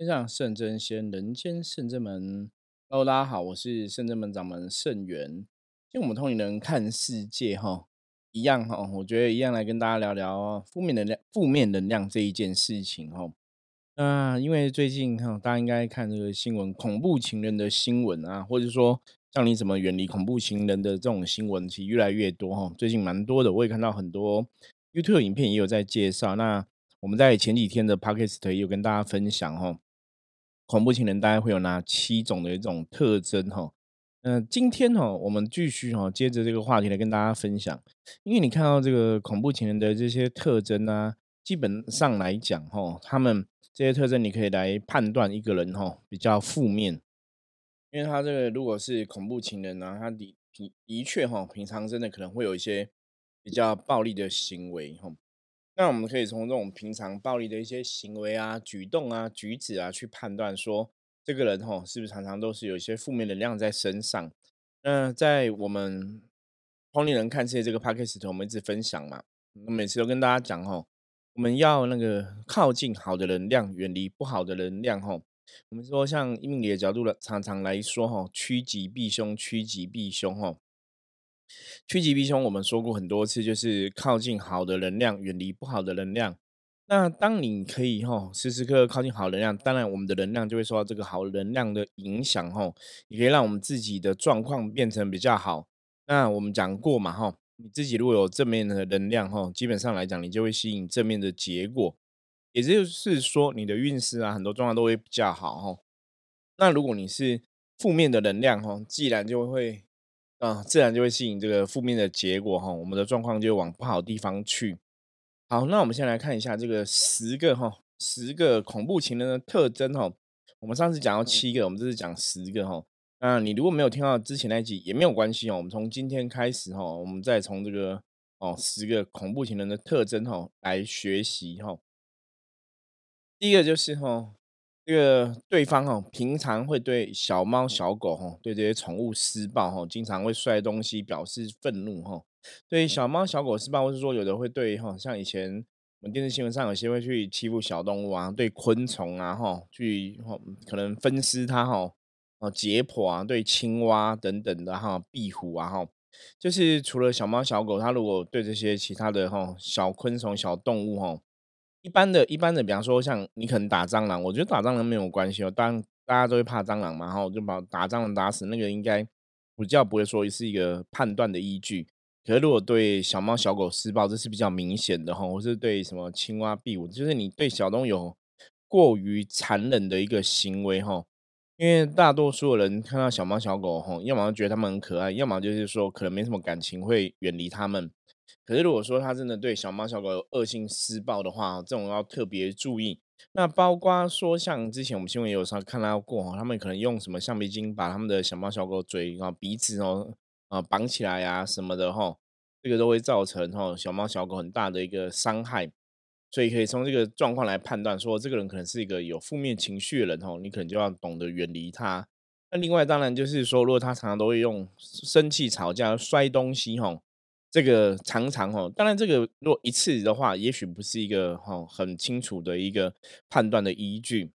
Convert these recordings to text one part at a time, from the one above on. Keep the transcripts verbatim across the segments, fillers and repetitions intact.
天上圣真仙，人间圣真门。Hello， 大家好，我是圣真门掌门圣元。今天我们通灵人看世界哈，一样哈，我觉得一样来跟大家聊聊负面能量、负面能量这一件事情哈。那因为最近哈，大家应该看这个新闻，恐怖情人的新闻啊，或者说像你怎么远离恐怖情人的这种新闻，其实越来越多哈。最近蛮多的，我也看到很多 YouTube 影片也有在介绍。那我们在前几天的 Podcast 也有跟大家分享哈，恐怖情人大概会有哪七种的一种特征哈。嗯、呃，今天哈，我们继续哈，接着这个话题来跟大家分享。因为你看到这个恐怖情人的这些特征啊，基本上来讲哈，他们这些特征你可以来判断一个人哈比较负面，因为他这个如果是恐怖情人啊，他的的确哈，平常真的可能会有一些比较暴力的行为哈。那我们可以从这种平常暴力的一些行为啊、举动啊、举止啊去判断说这个人吼是不是常常都是有一些负面能量在身上。那在我们通灵人看世界这个 podcast 我们一直分享嘛，我每次都跟大家讲吼，我们要那个靠近好的能量，远离不好的能量吼。我们说像命理的角度常常来说吼，趋吉避凶，趋吉避凶吼。趋吉避凶我们说过很多次，就是靠近好的能量，远离不好的能量。那当你可以吼时时刻刻靠近好能量，当然我们的能量就会受到这个好能量的影响吼，也可以让我们自己的状况变成比较好。那我们讲过嘛吼，你自己如果有正面的能量吼，基本上来讲你就会吸引正面的结果，也就是说你的运势啊很多状况都会比较好吼。那如果你是负面的能量吼，既然就会啊、自然就会吸引这个负面的结果哈，我们的状况就往不好的地方去。好，那我们先来看一下这个十个哈，十个恐怖情人的特征哈。我们上次讲到七个，我们这次讲十个哈。那你如果没有听到之前那一集也没有关系哦，我们从今天开始哈，我们再从这个哦十个恐怖情人的特征哈来学习哈。第一个就是哈，这个对方哦，平常会对小猫小狗哦，对这些宠物施暴哦，经常会摔东西表示愤怒哦。对小猫小狗施暴，或是说有的会对哈，像以前我们电视新闻上有些会去欺负小动物啊，对昆虫啊哈，去可能分尸它哈，哦解剖啊，对青蛙等等的哈，壁虎啊哈，就是除了小猫小狗，它如果对这些其他的哈小昆虫小动物哈。一般的一般的比方说像你可能打蟑螂，我觉得打蟑螂没有关系哦，当然大家都会怕蟑螂嘛，然后就把打蟑螂打死，那个应该比较不会说是一个判断的依据。可是如果对小猫小狗施暴，这是比较明显的吼，或是对什么青蛙壁虎，就是你对小动物有过于残忍的一个行为吼。因为大多数的人看到小猫小狗吼，要么觉得他们很可爱，要么就是说可能没什么感情会远离他们。可是如果说他真的对小猫小狗有恶性施暴的话，这种要特别注意。那包括说像之前我们新闻也有看到过，他们可能用什么橡皮筋把他们的小猫小狗嘴鼻子哦啊绑起来啊什么的哈，这个都会造成哈小猫小狗很大的一个伤害。所以可以从这个状况来判断说，这个人可能是一个有负面情绪的人哦，你可能就要懂得远离他。那另外当然就是说，如果他常常都会用生气吵架摔东西哈。这个常常哦，当然这个如果一次的话，也许不是一个哦很清楚的一个判断的依据。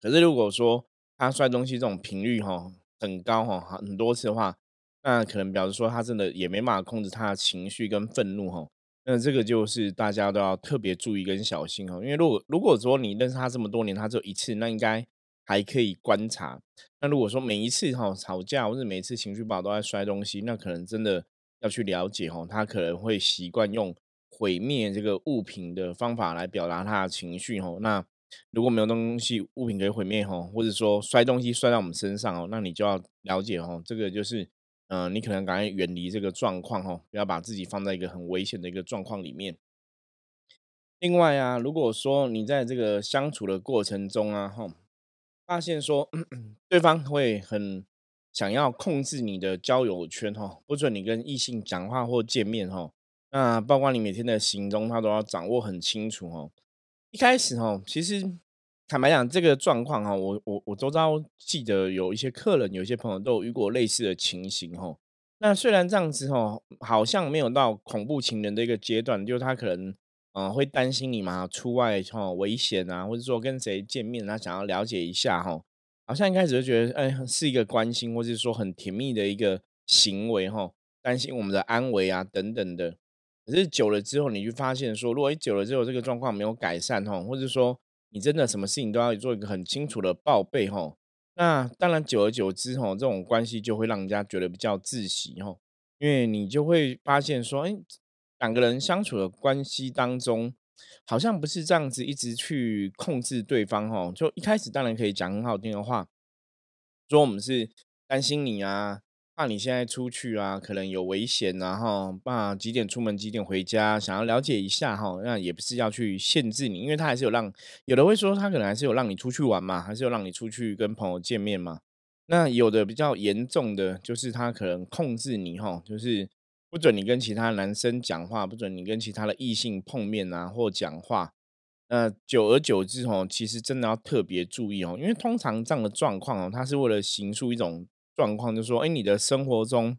可是如果说他摔东西这种频率哦很高哦很多次的话，那可能表示说他真的也没办法控制他的情绪跟愤怒哦。那这个就是大家都要特别注意跟小心哦，因为如果如果说你认识他这么多年，他只有一次，那应该还可以观察。那如果说每一次哦吵架或者每一次情绪不好都在摔东西，那可能真的。要去了解哦，他可能会习惯用毁灭这个物品的方法来表达他的情绪哦。那如果没有东西物品可以毁灭哦，或者说摔东西摔到我们身上哦，那你就要了解哦，这个就是嗯、呃，你可能赶快远离这个状况哦，不要把自己放在一个很危险的一个状况里面。另外啊，如果说你在这个相处的过程中啊，哈，发现说咳咳对方会很。想要控制你的交友圈哦，不准你跟异性讲话或见面哦。那包括你每天的行踪，他都要掌握很清楚哦。一开始哦，其实坦白讲，这个状况哦，我我我周遭记得有一些客人，有一些朋友都有遇过类似的情形哦。那虽然这样子哦，好像没有到恐怖情人的一个阶段，就是他可能嗯、呃，会担心你嘛出外哈、危险啊，或者说跟谁见面啊，想要了解一下哈、好像一开始就觉得哎是一个关心，或是说很甜蜜的一个行为哈、担心我们的安危啊等等的。可是久了之后，你就发现说，如果一久了之后这个状况没有改善哈、或者说你真的什么事情都要做一个很清楚的报备哈、那当然久而久之哈、这种关系就会让人家觉得比较窒息哈、因为你就会发现说，哎，两个人相处的关系当中，好像不是这样子一直去控制对方哦。就一开始当然可以讲很好听的话，说我们是担心你啊，怕你现在出去啊，可能有危险啊，哈，怕几点出门几点回家，想要了解一下哈，那也不是要去限制你，因为他还是有让有的会说他可能还是有让你出去玩嘛，还是有让你出去跟朋友见面嘛。那有的比较严重的就是他可能控制你哈，就是不准你跟其他男生讲话，不准你跟其他的异性碰面啊或讲话。那久而久之哦，其实真的要特别注意哦，因为通常这样的状况哦，它是为了形塑一种状况，就是说，哎，你的生活中，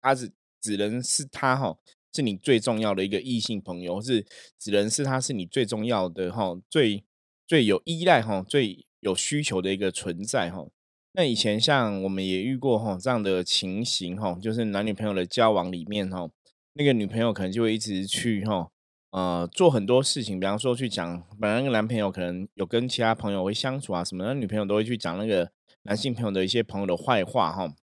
他只只能是他哈、是你最重要的一个异性朋友，是只能是他是你最重要的哈、最最有依赖哈、最有需求的一个存在哈、那以前像我们也遇过哈、这样的情形哈、就是男女朋友的交往里面哈、那个女朋友可能就会一直去哈、呃做很多事情，比方说去讲，本来那个男朋友可能有跟其他朋友会相处啊什么的，那女朋友都会去讲那个男性朋友的一些朋友的坏话哈、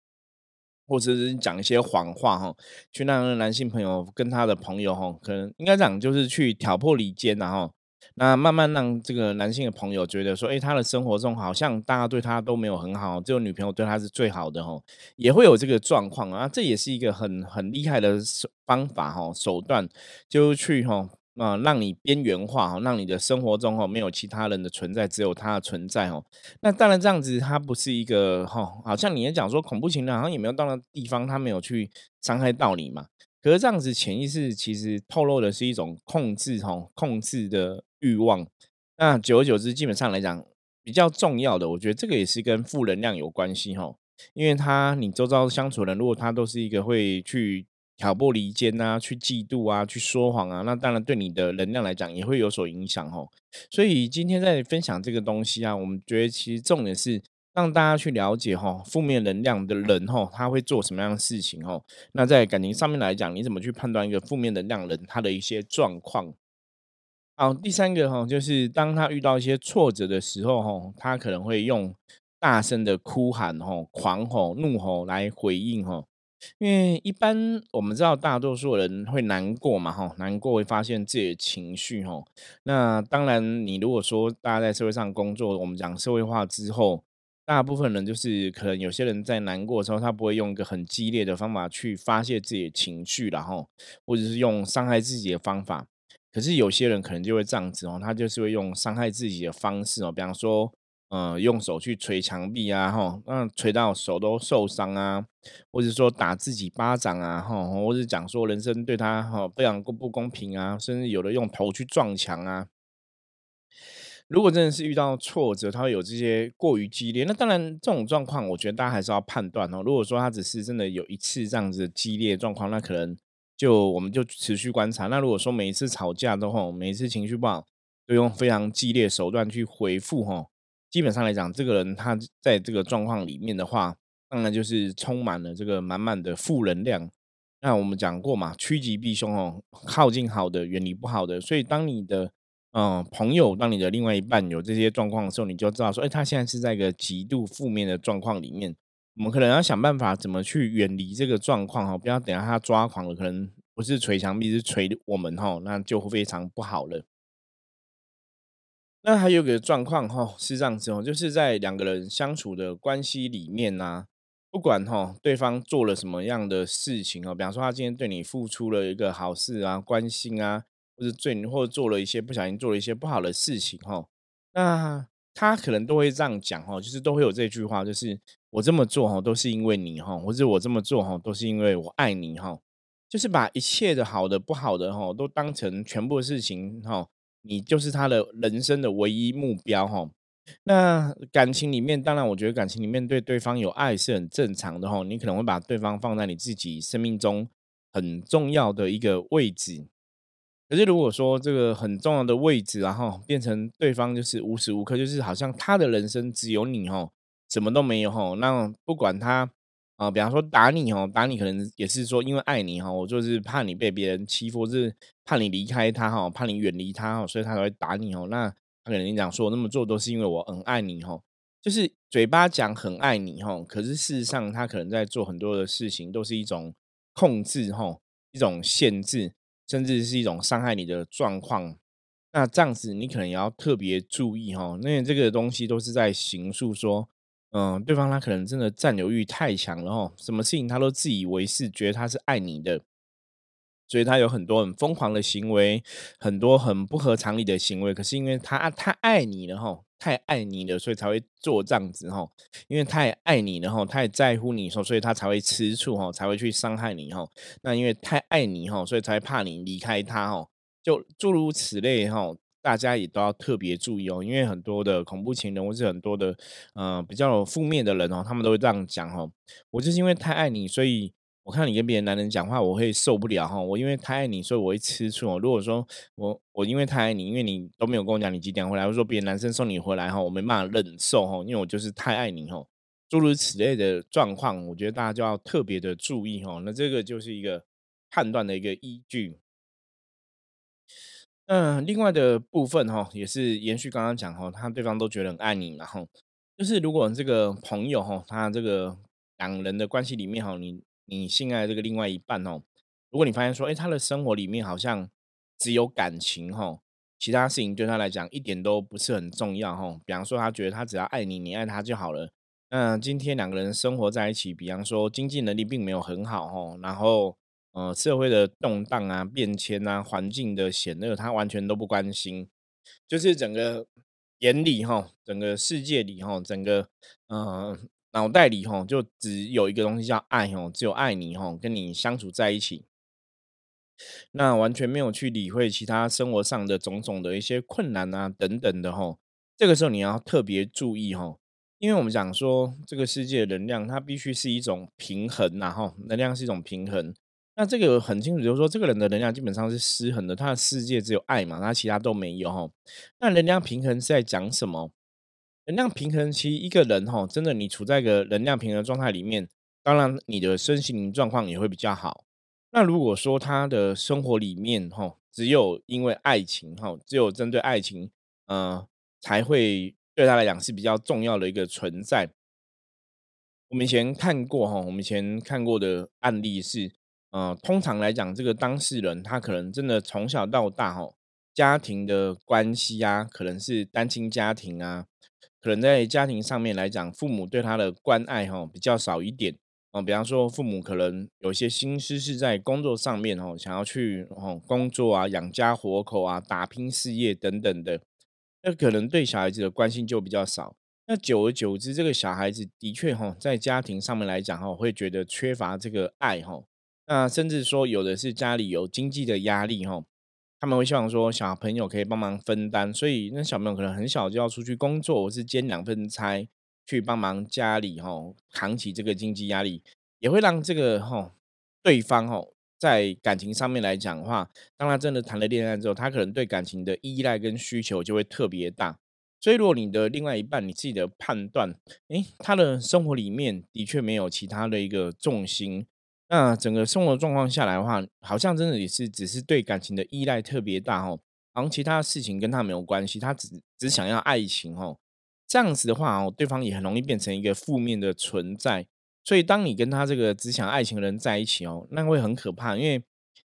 或者是讲一些谎话哈，去让那个男性朋友跟他的朋友哈，可能应该讲就是去挑拨离间然后，那慢慢让这个男性的朋友觉得说，哎，他的生活中好像大家对他都没有很好，只有女朋友对他是最好的哈，也会有这个状况啊，这也是一个很很厉害的手方法哈、手段，就是去哈、啊、让你边缘化哈、让你的生活中哦没有其他人的存在，只有他的存在哦。那当然这样子，它不是一个哈、好像你也讲说恐怖情人好像也没有到那地方，他没有去伤害到你嘛。可是这样子潜意识其实透露的是一种控制哈、控制的欲望。那久而久之，基本上来讲，比较重要的，我觉得这个也是跟负能量有关系哈、因为他你周遭相处的人，如果他都是一个会去挑拨离间啊、去嫉妒啊、去说谎啊，那当然对你的能量来讲也会有所影响哦。所以今天在分享这个东西啊，我们觉得其实重点是让大家去了解哈，负面能量的人哈，他会做什么样的事情哦。那在感情上面来讲，你怎么去判断一个负面能量人他的一些状况？好，第三个哈，就是当他遇到一些挫折的时候哈，他可能会用大声的哭喊吼、狂吼、怒吼来回应吼。因为一般我们知道大多数人会难过嘛吼，难过会发现自己的情绪吼。那当然，你如果说大家在社会上工作，我们讲社会化之后，大部分人就是可能有些人在难过的时候，他不会用一个很激烈的方法去发泄自己的情绪啦吼，或者是用伤害自己的方法。可是有些人可能就会这样子哦，他就是会用伤害自己的方式哦，比方说，呃，用手去捶墙壁啊，吼，那捶到手都受伤啊，或者说打自己巴掌啊，吼，或者讲说人生对他哈非常不公平啊，甚至有的用头去撞墙啊。如果真的是遇到挫折，他会有这些过于激烈，那当然这种状况，我觉得大家还是要判断哦。如果说他只是真的有一次这样子的激烈的状况，那可能就我们就持续观察。那如果说每一次吵架都吼，每一次情绪不好，都用非常激烈的手段去回复吼，基本上来讲，这个人他在这个状况里面的话，当然就是充满了这个满满的负能量。那我们讲过嘛，趋吉避凶哦，靠近好的，远离不好的。所以当你的嗯、呃朋友，当你的另外一半有这些状况的时候，你就知道说，哎，他现在是在一个极度负面的状况里面。我们可能要想办法怎么去远离这个状况哈，不要等一下他抓狂了，可能不是捶墙壁，是捶我们哈，那就非常不好了。那还有个状况哈，是这样子哦，就是在两个人相处的关系里面呢、不管哈对方做了什么样的事情哦，比方说他今天对你付出了一个好事啊、关心啊，或者对你或者做了一些不小心做了一些不好的事情哈，那他可能都会这样讲哦，就是都会有这句话，就是我这么做哈都是因为你哈，或者我这么做哈都是因为我爱你哈，就是把一切的好的不好的哈都当成全部的事情哈，你就是他的人生的唯一目标哈。那感情里面，当然我觉得感情里面对对方有爱是很正常的哈，你可能会把对方放在你自己生命中很重要的一个位置。可是如果说这个很重要的位置然后变成对方就是无时无刻就是好像他的人生只有你哦，什么都没有哦，那不管他啊、呃，比方说打你哦，打你可能也是说因为爱你哦，我就是怕你被别人欺负，是怕你离开他哦，怕你远离他哦，所以他才会打你哦。那他可能讲说我那么做都是因为我很爱你哦，就是嘴巴讲很爱你哦，可是事实上他可能在做很多的事情都是一种控制哦，一种限制。甚至是一种伤害你的状况，那这样子你可能也要特别注意哦，因为这个东西都是在形塑说，嗯、呃，对方他可能真的占有欲太强了哦，什么事情他都自以为是，觉得他是爱你的，所以他有很多很疯狂的行为，很多很不合常理的行为。可是因为他他爱你了哦，太爱你了，所以才会做这样子哦。因为太爱你了哦，太在乎你哦，所以他才会吃醋哦，才会去伤害你哦。那因为太爱你哦，所以才怕你离开他哦。就诸如此类哦，大家也都要特别注意哦。因为很多的恐怖情人或是很多的呃比较负面的人哦，他们都会这样讲哦。我就是因为太爱你，所以我看你跟别的男人讲话，我会受不了哈。我因为太爱你，所以我会吃醋哦。如果说我我因为太爱你，因为你都没有跟我讲你几点回来，或者说别的男生送你回来哈，我没办法忍受哈，因为我就是太爱你哈。诸如此类的状况，我觉得大家就要特别的注意哈。那这个就是一个判断的一个依据。嗯，另外的部分哈，也是延续刚刚讲哈，他对方都觉得很爱你，然后就是如果这个朋友哈，他这个两人的关系里面哈，你。你性爱这个另外一半哦，如果你发现说，哎，他的生活里面好像只有感情哦，其他事情对他来讲一点都不是很重要哦。比方说，他觉得他只要爱你，你爱他就好了。那今天两个人生活在一起，比方说经济能力并没有很好哦，然后呃社会的动荡啊、变迁啊、环境的险恶，他完全都不关心，就是整个眼里哦，整个世界里哦，整个呃。脑袋里吼就只有一个东西叫爱吼，只有爱你吼，跟你相处在一起，那完全没有去理会其他生活上的种种的一些困难啊等等的吼。这个时候你要特别注意吼，因为我们讲说这个世界的能量它必须是一种平衡呐吼，能量是一种平衡。那这个很清楚，就是说这个人的能量基本上是失衡的，他的世界只有爱嘛，他其他都没有吼。那能量平衡是在讲什么？能量平衡，其实一个人吼，真的你处在一个能量平衡的状态里面，当然你的身心灵状况也会比较好。那如果说他的生活里面吼，只有因为爱情吼，只有针对爱情，呃，才会对他来讲是比较重要的一个存在。我们以前看过吼，我们以前看过的案例是，呃，通常来讲，这个当事人他可能真的从小到大吼，家庭的关系啊，可能是单亲家庭啊。可能在家庭上面来讲，父母对他的关爱、哦、比较少一点、哦、比方说父母可能有些心思是在工作上面、哦、想要去、哦、工作啊，养家活口啊，打拼事业等等的，那可能对小孩子的关心就比较少。那久而久之，这个小孩子的确、哦、在家庭上面来讲、哦、会觉得缺乏这个爱、哦、那甚至说有的是家里有经济的压力、哦，他们会希望说小朋友可以帮忙分担，所以那小朋友可能很小就要出去工作，或是兼两份差去帮忙家里吼，扛起这个经济压力，也会让这个吼对方吼在感情上面来讲的话，当他真的谈了恋爱之后，他可能对感情的依赖跟需求就会特别大。所以如果你的另外一半，你自己的判断，诶，他的生活里面的确没有其他的一个重心。那整个生活状况下来的话，好像真的也是只是对感情的依赖特别大哦，好像其他事情跟他没有关系，他只只想要爱情哦。这样子的话哦，对方也很容易变成一个负面的存在。所以当你跟他这个只想爱情的人在一起哦，那会很可怕，因为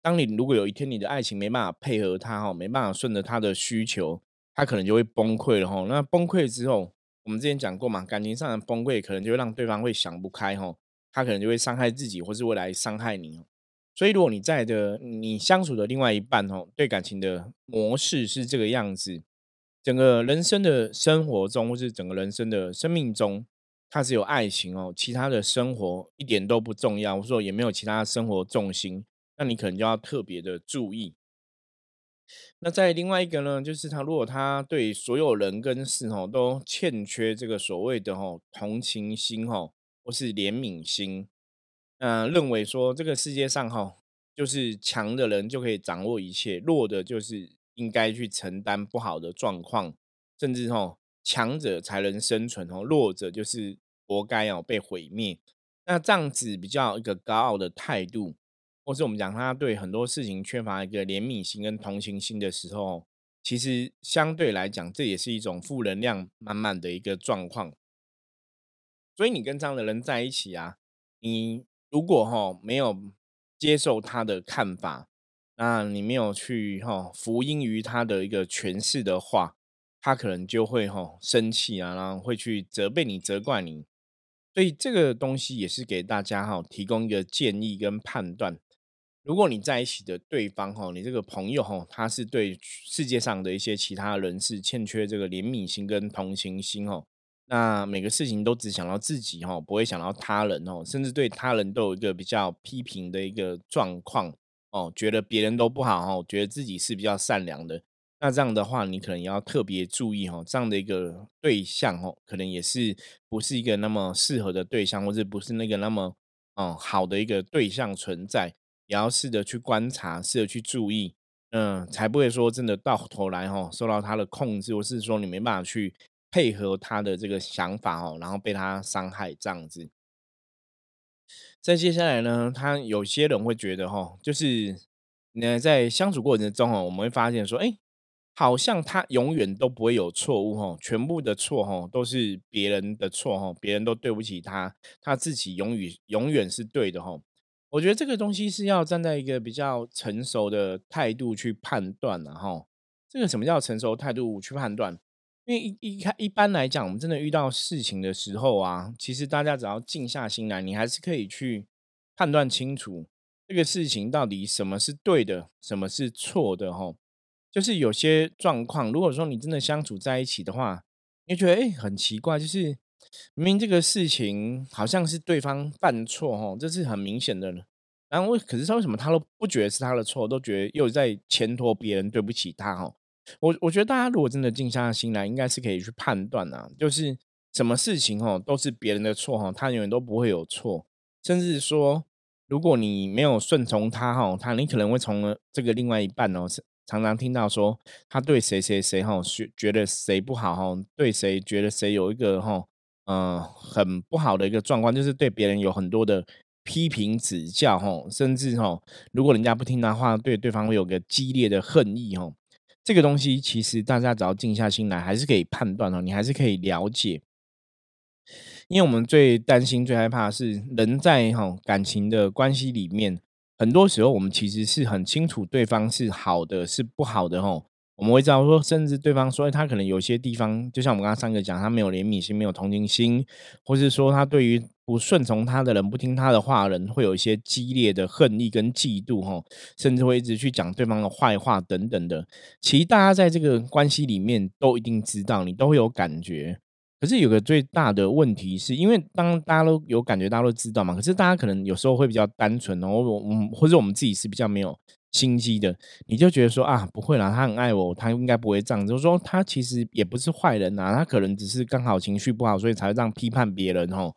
当你如果有一天你的爱情没办法配合他哦，没办法顺着他的需求，他可能就会崩溃了哦。那崩溃之后，我们之前讲过嘛，感情上的崩溃可能就会让对方会想不开哦。他可能就会伤害自己，或是未来伤害你。所以如果你在的你相处的另外一半哦，对感情的模式是这个样子，整个人生的生活中，或是整个人生的生命中，它只有爱情哦，其他的生活一点都不重要，或者说也没有其他的生活重心，那你可能就要特别的注意。那再另外一个呢，就是他如果他对所有人跟事哦都欠缺这个所谓的哦同情心哦，或是怜悯心，呃，认为说这个世界上、哦、就是强的人就可以掌握一切，弱的就是应该去承担不好的状况，甚至吼强者才能生存吼，弱者就是活该哦被毁灭。那这样子比较一个高傲的态度，或是我们讲他对很多事情缺乏一个怜悯心跟同情心的时候，其实相对来讲这也是一种负能量满满的一个状况。所以你跟这样的人在一起啊，你如果吼没有接受他的看法，那你没有去吼服膺于他的一个诠释的话，他可能就会吼生气啊，然后会去责备你、责怪你。所以这个东西也是给大家哈提供一个建议跟判断。如果你在一起的对方哈，你这个朋友哈，他是对世界上的一些其他人士欠缺这个怜悯心跟同情心哦，那每个事情都只想到自己哈，不会想到他人哦，甚至对他人都有一个比较批评的一个状况哦，觉得别人都不好哦，觉得自己是比较善良的。那这样的话，你可能也要特别注意哦，这样的一个对象哦，可能也是不是一个那么适合的对象，或者不是那个那么嗯好的一个对象存在，也要试着去观察，试着去注意，嗯，才不会说真的到头来哦，受到他的控制，或是说你没办法去配合他的这个想法哦，然后被他伤害这样子。再接下来呢，他有些人会觉得哦，就是那在相处过程中哦，我们会发现说，哎。好像他永远都不会有错误哦，全部的错哦都是别人的错哦，别人都对不起他，他自己永远永远是对的哦。我觉得这个东西是要站在一个比较成熟的态度去判断啊哈。这个什么叫成熟态度去判断？因为一一一般来讲，我们真的遇到事情的时候啊，其实大家只要静下心来，你还是可以去判断清楚这个事情到底什么是对的，什么是错的哦。就是有些状况，如果说你真的相处在一起的话，你会觉得哎很奇怪，就是明明这个事情好像是对方犯错哦，这是很明显的了，然后可是为什么他都不觉得是他的错，都觉得又在牵拖别人对不起他哦。我我觉得大家如果真的静下心来，应该是可以去判断啊，就是什么事情哦都是别人的错哦，他永远都不会有错，甚至说如果你没有顺从他哦，他你可能会从这个另外一半哦。常常听到说他对谁谁谁吼觉得谁不好吼，对谁觉得谁有一个吼嗯、呃、很不好的一个状况，就是对别人有很多的批评指教吼，甚至吼如果人家不听他话，对对方会有个激烈的恨意吼。这个东西其实大家只要静下心来，还是可以判断哦，你还是可以了解。因为我们最担心、最害怕的是人在吼感情的关系里面。很多时候我们其实是很清楚对方是好的是不好的吼，我们会知道说甚至对方说他可能有些地方就像我们刚刚上个讲，他没有怜悯心没有同情心，或是说他对于不顺从他的人不听他的话的人会有一些激烈的恨意跟嫉妒吼，甚至会一直去讲对方的坏话等等的。其实大家在这个关系里面都一定知道，你都会有感觉，可是有个最大的问题是，因为当大家都有感觉，大家都知道嘛，可是大家可能有时候会比较单纯哦，或者我们自己是比较没有心机的，你就觉得说啊不会啦，他很爱我，他应该不会这样，就是说他其实也不是坏人啊，他可能只是刚好情绪不好，所以才会这样批判别人哦。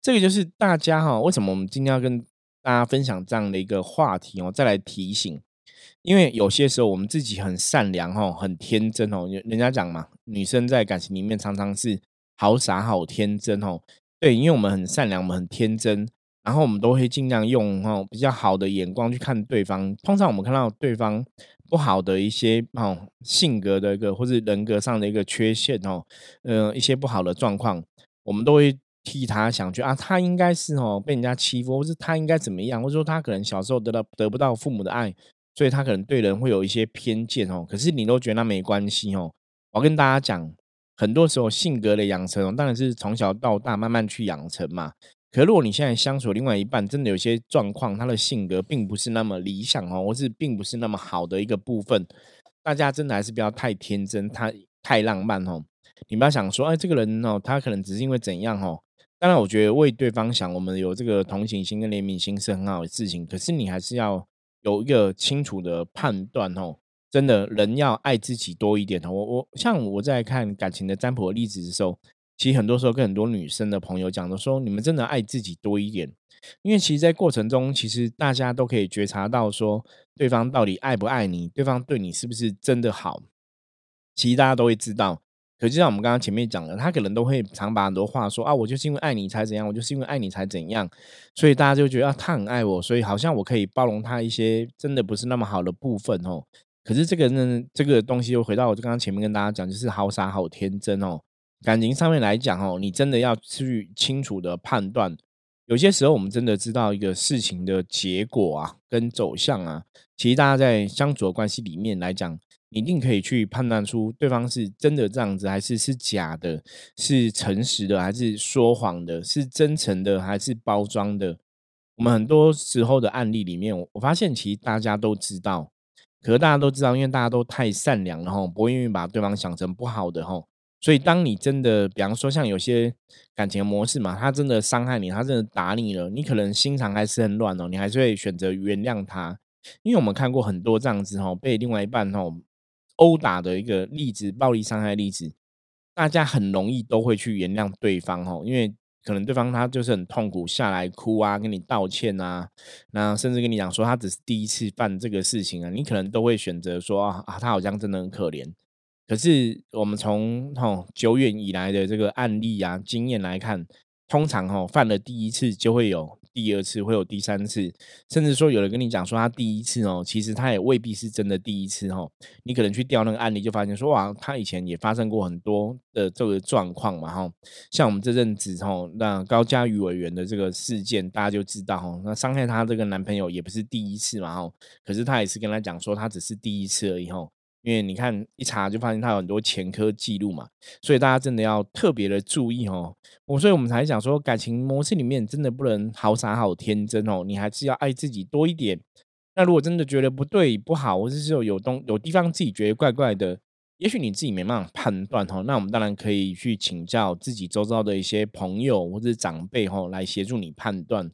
这个就是大家哦，为什么我们今天要跟大家分享这样的一个话题哦，再来提醒，因为有些时候我们自己很善良哦，很天真哦，人家讲嘛，女生在感情里面常常是好傻好天真哦，对，因为我们很善良，我们很天真，然后我们都会尽量用、哦、比较好的眼光去看对方。通常我们看到对方不好的一些、哦、性格的一个或是人格上的一个缺陷哦，呃，一些不好的状况，我们都会替他想去啊，他应该是哦被人家欺负，或是他应该怎么样，或者说他可能小时候得到得不到父母的爱，所以他可能对人会有一些偏见哦。可是你都觉得那没关系哦，我跟大家讲。很多时候性格的养成当然是从小到大慢慢去养成嘛，可如果你现在相处另外一半真的有些状况，他的性格并不是那么理想哦，或是并不是那么好的一个部分，大家真的还是不要太天真 太, 太浪漫哦。你不要想说哎，这个人哦，他可能只是因为怎样哦。当然我觉得为对方想，我们有这个同情心跟怜悯心是很好的事情，可是你还是要有一个清楚的判断哦。真的人要爱自己多一点哦。我我像我在看感情的占卜的例子的时候，其实很多时候跟很多女生的朋友讲的说，你们真的爱自己多一点，因为其实在过程中其实大家都可以觉察到说对方到底爱不爱你，对方对你是不是真的好，其实大家都会知道。可就像我们刚刚前面讲的，他可能都会常把很多话说啊，我就是因为爱你才怎样，我就是因为爱你才怎样，所以大家就觉得啊，他很爱我，所以好像我可以包容他一些真的不是那么好的部分哦。可是这个呢，这个东西又回到我刚刚前面跟大家讲，就是好傻好天真哦。感情上面来讲哦，你真的要去清楚的判断，有些时候我们真的知道一个事情的结果啊，跟走向啊，其实大家在相处的关系里面来讲，你一定可以去判断出对方是真的这样子，还是是假的，是诚实的，还是说谎的，是真诚的，还是包装的。我们很多时候的案例里面，我发现其实大家都知道，可是大家都知道，因为大家都太善良了，不会愿意把对方想成不好的。所以当你真的比方说像有些感情的模式嘛，他真的伤害你，他真的打你了，你可能心肠还是很软哦，你还是会选择原谅他。因为我们看过很多这样子被另外一半殴打的一个例子，暴力伤害例子，大家很容易都会去原谅对方哦，因为可能对方他就是很痛苦下来哭啊，跟你道歉啊，那甚至跟你讲说他只是第一次犯这个事情啊，你可能都会选择说啊，他好像真的很可怜。可是我们从、哦、久远以来的这个案例啊经验来看，通常、哦、犯了第一次就会有第二次，会有第三次，甚至说有人跟你讲说他第一次哦，其实他也未必是真的第一次哦。你可能去调那个案例，就发现说哇，他以前也发生过很多的这个状况嘛哈、哦。像我们这阵子哦，那高嘉瑜委员的这个事件，大家就知道哦，那伤害他这个男朋友也不是第一次嘛哈、哦。可是他也是跟他讲说，他只是第一次而已哦。因为你看一查就发现他有很多前科记录嘛，所以大家真的要特别的注意哦。我所以我们才讲说，感情模式里面真的不能好傻好天真哦，你还是要爱自己多一点。那如果真的觉得不对不好，或者是有东有地方自己觉得怪怪的，也许你自己没办法判断哦，那我们当然可以去请教自己周遭的一些朋友或者长辈哦，来协助你判断。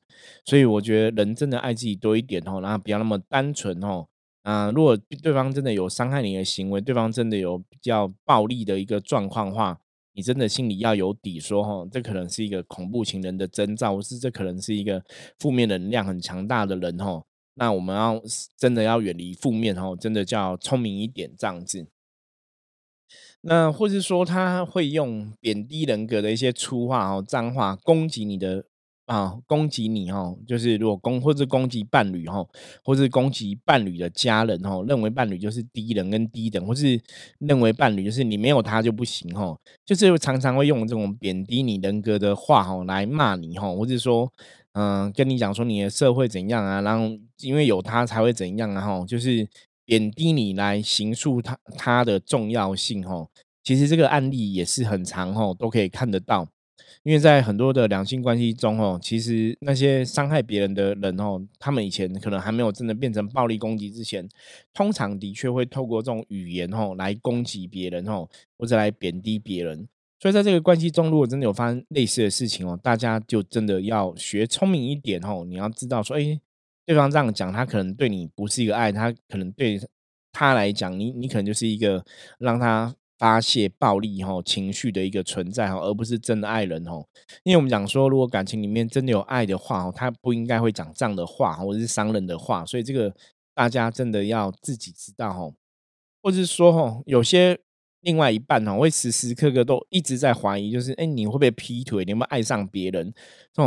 所以我觉得人真的爱自己多一点哦，然后不要那么单纯哦。呃、如果对方真的有伤害你的行为，对方真的有比较暴力的一个状况的话，你真的心里要有底说、哦、这可能是一个恐怖情人的征兆，或是这可能是一个负面能量很强大的人、哦、那我们要真的要远离负面、哦、真的叫聪明一点这样子。那或是说他会用贬低人格的一些粗话、哦、脏话攻击你的啊，攻击你哦，就是如果攻或是攻击伴侣哦，或是攻击伴侣的家人哦，认为伴侣就是低人跟低等，或是认为伴侣就是你没有他就不行哦，就是常常会用这种贬低你人格的话哦来骂你哦，或是说嗯、呃、跟你讲说你的社会怎样啊，然后因为有他才会怎样啊哦，就是贬低你来形塑他他的重要性哦。其实这个案例也是很常哦，都可以看得到。因为在很多的两性关系中哦，其实那些伤害别人的人哦，他们以前可能还没有真的变成暴力攻击之前，通常的确会透过这种语言哦来攻击别人哦，或者来贬低别人。所以在这个关系中，如果真的有发生类似的事情哦，大家就真的要学聪明一点哦。你要知道说，哎，对方这样讲，他可能对你不是一个爱，他可能对他来讲，你你可能就是一个让他发泄暴力情绪的一个存在，而不是真的爱人。因为我们讲说，如果感情里面真的有爱的话，他不应该会讲这样的话或者是伤人的话，所以这个大家真的要自己知道。或是说有些另外一半会时时刻刻都一直在怀疑，就是哎，你会不会劈腿，你有没有爱上别人，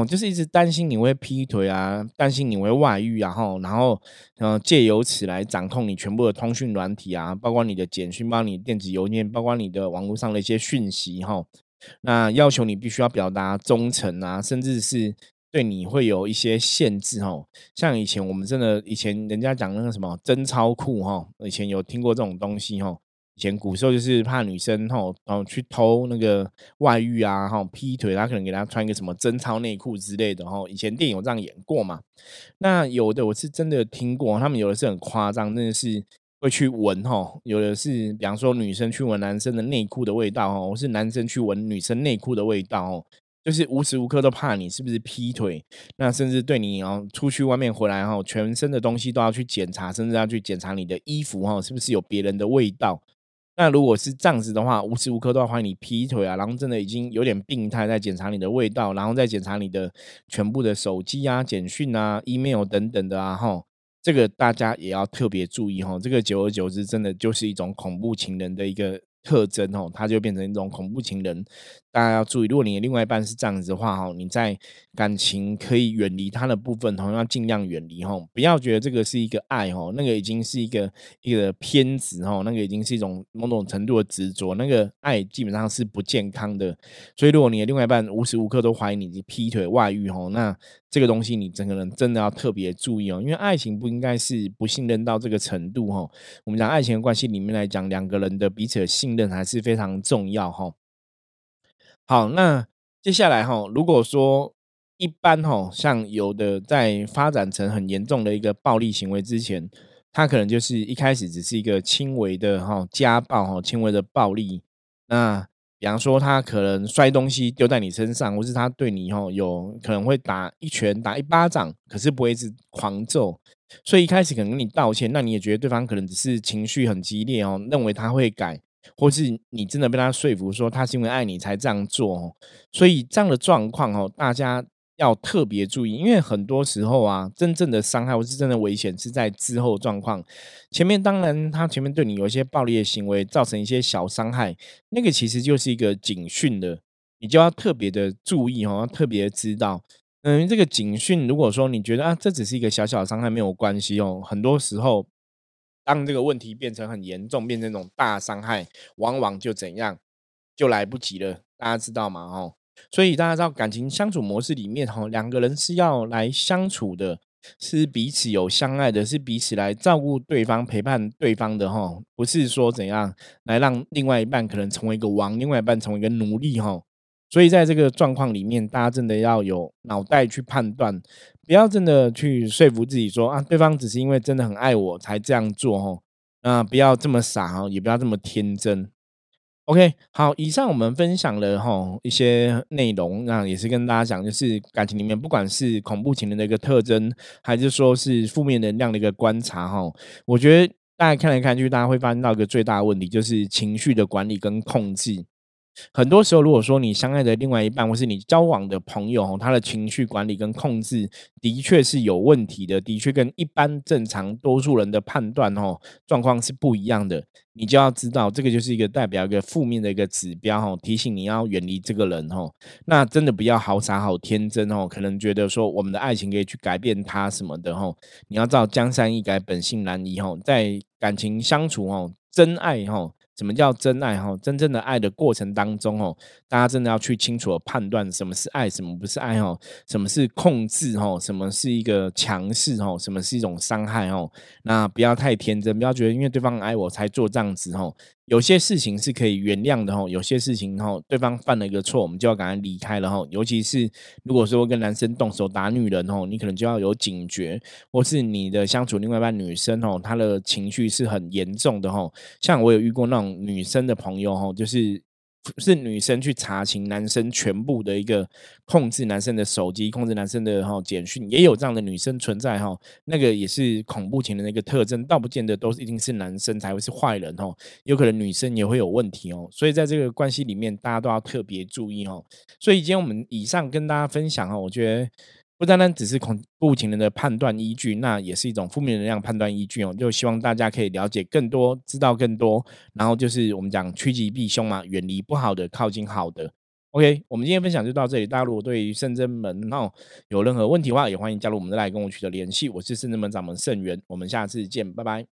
就是一直担心你会劈腿啊，担心你会外遇啊，然后借由此来掌控你全部的通讯软体啊，包括你的简讯，包括你的电子邮件，包括你的网络上的一些讯息，那要求你必须要表达忠诚啊，甚至是对你会有一些限制哦。像以前我们真的以前人家讲那个什么贞操裤哦，以前有听过这种东西哦。以前古时候就是怕女生、哦哦、去偷那个外遇啊、哦、劈腿，他可能给他穿一个什么贞操内裤之类的、哦、以前电影有这样演过嘛。那有的我是真的听过，他们有的是很夸张，真的是会去闻、哦、有的是比方说女生去闻男生的内裤的味道、哦、或是男生去闻女生内裤的味道、哦，就是无时无刻都怕你是不是劈腿，那甚至对你、哦、出去外面回来、哦、全身的东西都要去检查，甚至要去检查你的衣服、哦、是不是有别人的味道。那如果是这样子的话，无时无刻都要怀疑你劈腿啊，然后真的已经有点病态，在检查你的味道，然后再检查你的全部的手机啊、简讯啊、email 等等的啊，吼，这个大家也要特别注意吼，这个久而久之真的就是一种恐怖情人的一个特征吼，它就变成一种恐怖情人，大家要注意。如果你的另外一半是这样子的话吼，你在感情可以远离他的部分吼，要尽量远离吼，不要觉得这个是一个爱吼，那个已经是一个一个偏执吼，那个已经是一种某种程度的执着，那个爱基本上是不健康的。所以如果你的另外一半无时无刻都怀疑你劈腿外遇吼，那这个东西你整个人真的要特别注意哦，因为爱情不应该是不信任到这个程度吼。我们讲爱情的关系里面来讲，两个人的彼此的信任还是非常重要吼。好，那接下来吼，如果说一般吼，像有的在发展成很严重的一个暴力行为之前，他可能就是一开始只是一个轻微的吼家暴吼，轻微的暴力，那比方说他可能摔东西丢在你身上，或是他对你吼有可能会打一拳打一巴掌，可是不会一直狂揍，所以一开始可能跟你道歉，那你也觉得对方可能只是情绪很激烈哦，认为他会改，或是你真的被他说服说他是因为爱你才这样做哦。所以这样的状况哦，大家要特别注意，因为很多时候啊，真正的伤害或是真的危险是在之后状况。前面当然他前面对你有一些暴力的行为，造成一些小伤害，那个其实就是一个警讯的，你就要特别的注意哦，要特别的知道。嗯，这个警讯如果说你觉得啊，这只是一个小小的伤害没有关系哦，很多时候当这个问题变成很严重，变成一种大伤害，往往就怎样就来不及了，大家知道吗？哦。所以大家知道感情相处模式里面吼，两个人是要来相处的，是彼此有相爱的，是彼此来照顾对方陪伴对方的吼，不是说怎样来让另外一半可能成为一个王，另外一半成为一个奴隶吼。所以在这个状况里面，大家真的要有脑袋去判断，不要真的去说服自己说啊，对方只是因为真的很爱我才这样做吼，那不要这么傻，也不要这么天真。OK， 好，以上我们分享了吼一些内容，那也是跟大家讲，就是感情里面不管是恐怖情人的一个特征，还是说是负面能量的一个观察吼，我觉得大家看来看去，大家会发现到一个最大的问题，就是情绪的管理跟控制。很多时候，如果说你相爱的另外一半，或是你交往的朋友，他的情绪管理跟控制的确是有问题的，的确跟一般正常多数人的判断状况是不一样的，你就要知道这个就是一个代表一个负面的一个指标，提醒你要远离这个人。那真的不要好傻好天真，可能觉得说我们的爱情可以去改变他什么的，你要知道江山易改本性难移，在感情相处真爱什么叫真爱？真正的爱的过程当中，大家真的要去清楚的判断什么是爱，什么不是爱，什么是控制，什么是一个强势，什么是一种伤害。那不要太天真，不要觉得因为对方爱我才做这样子。有些事情是可以原谅的，有些事情对方犯了一个错，我们就要赶快离开了。尤其是如果说跟男生动手打女人，你可能就要有警觉，或是你的相处另外一半女生她的情绪是很严重的。像我有遇过那种女生的朋友，就是是女生去查询男生全部的一个控制男生的手机，控制男生的简讯，也有这样的女生存在。那个也是恐怖情人的一个特征，倒不见得都一定是男生才会是坏人，有可能女生也会有问题。所以在这个关系里面，大家都要特别注意。所以今天我们以上跟大家分享，我觉得不单单只是恐怖情人的判断依据，那也是一种负面能量判断依据哦。就希望大家可以了解更多，知道更多，然后就是我们讲趋吉避凶嘛，远离不好的，靠近好的。OK， 我们今天分享就到这里。大家如果对于圣真门有任何问题的话，也欢迎加入我们的 LINE 跟我取得联系。我是圣真门掌门圣元，我们下次见，拜拜。